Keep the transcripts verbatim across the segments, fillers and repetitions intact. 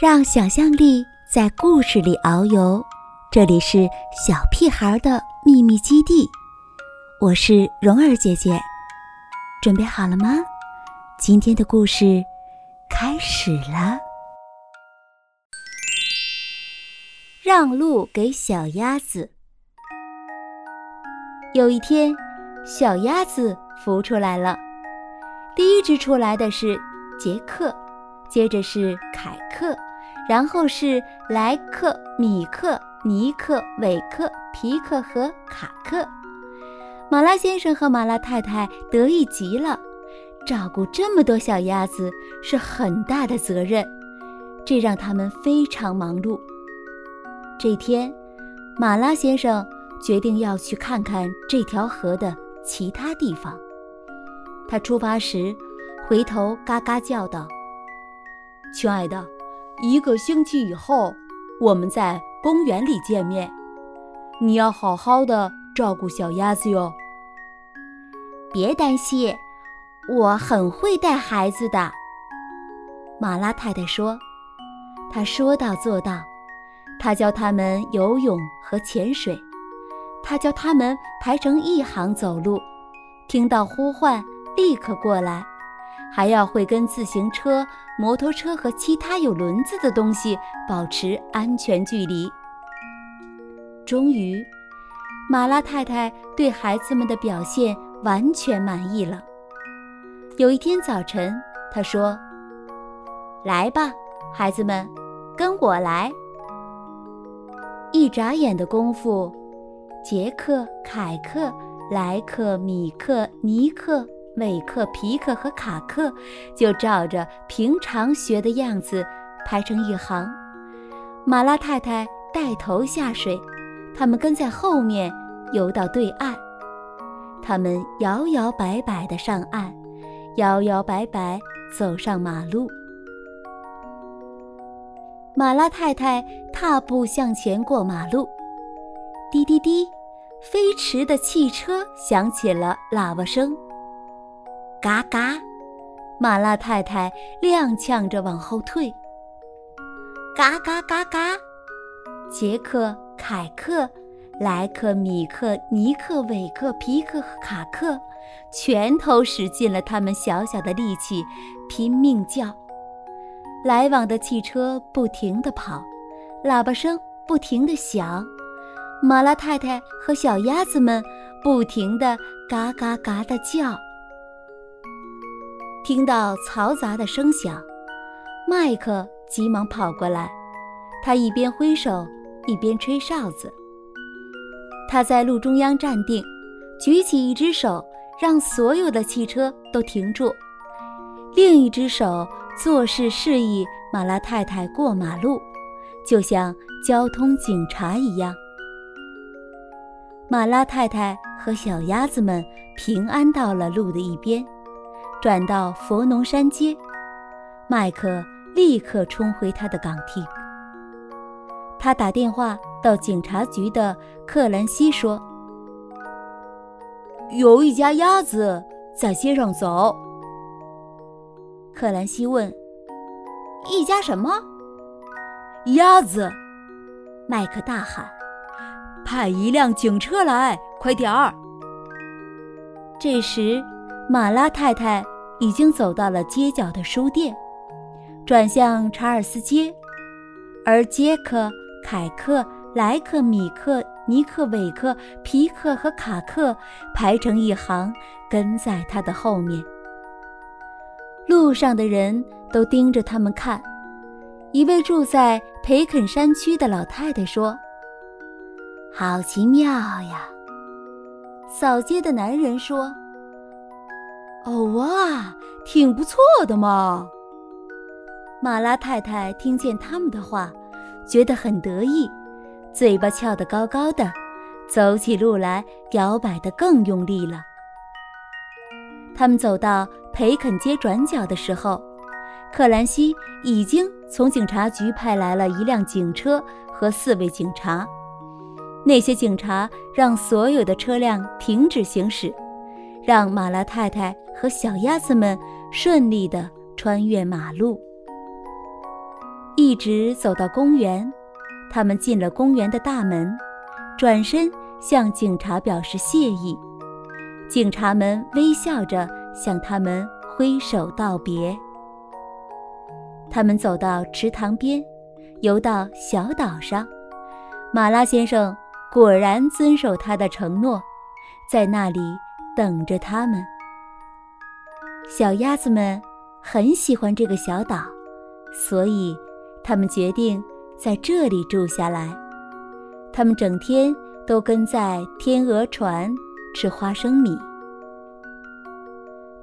让想象力在故事里遨游。这里是小屁孩的秘密基地，我是蓉儿姐姐，准备好了吗？今天的故事开始了。让路给小鸭子。有一天，小鸭子孵出来了，第一只出来的是杰克，接着是凯克，然后是莱克、米克、尼克、韦克、皮克和卡克。马拉先生和马拉太太得意极了，照顾这么多小鸭子是很大的责任，这让他们非常忙碌。这天，马拉先生决定要去看看这条河的其他地方。他出发时回头嘎嘎叫道：“亲爱的，一个星期以后我们在公园里见面，你要好好的照顾小鸭子哟。”“别担心，我很会带孩子的。”马拉太太说。她说到做到，她教他们游泳和潜水，她教他们排成一行走路，听到呼唤立刻过来，还要会跟自行车、摩托车和其他有轮子的东西保持安全距离。终于，马拉太太对孩子们的表现完全满意了。有一天早晨，她说：“来吧，孩子们，跟我来。”一眨眼的功夫，杰克、凯克、莱克、米克、尼克、韦克、皮克和卡克就照着平常学的样子排成一行。马拉太太带头下水，他们跟在后面游到对岸。他们摇摇摆摆地上岸，摇摇摆摆走上马路。马拉太太踏步向前过马路，滴滴滴，飞驰的汽车响起了喇叭声。嘎嘎，马拉太太踉跄着往后退。嘎嘎嘎嘎，杰克、凯克、莱克、米克、尼克、韦克、皮克和卡克全都使尽了他们小小的力气，拼命叫。来往的汽车不停地跑，喇叭声不停地响，马拉太太和小鸭子们不停地嘎嘎嘎地叫。听到嘈杂的声响，麦克急忙跑过来，他一边挥手一边吹哨子。他在路中央站定，举起一只手让所有的汽车都停住，另一只手做事示意马拉太太过马路，就像交通警察一样。马拉太太和小鸭子们平安到了路的一边，转到佛农山街。麦克立刻冲回他的岗亭，他打电话到警察局的克兰西说：“有一家鸭子在街上走。”克兰西问：“一家什么？”“鸭子！”麦克大喊，“派一辆警车来，快点儿！”这时马拉太太已经走到了街角的书店，转向查尔斯街，而杰克、凯克、莱克、米克、尼克、韦克、皮克和卡克排成一行跟在他的后面。路上的人都盯着他们看。一位住在培肯山区的老太太说：“好奇妙呀！”扫街的男人说：“哦哇，挺不错的嘛。”马拉太太听见他们的话，觉得很得意，嘴巴翘得高高的，走起路来摇摆得更用力了。他们走到培肯街转角的时候，克兰西已经从警察局派来了一辆警车和四位警察。那些警察让所有的车辆停止行驶，让马拉太太和小鸭子们顺利地穿越马路。一一直走到公园。他们进了公园的大门，转身向警察表示谢意。警察们微笑着向他们挥手道别。他们走到池塘边，游到小岛上。马拉先生果然遵守他的承诺，在那里等着他们。小鸭子们很喜欢这个小岛，所以他们决定在这里住下来。他们整天都跟在天鹅船吃花生米。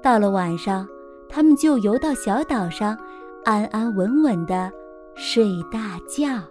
到了晚上，他们就游到小岛上，安安稳稳地睡大觉。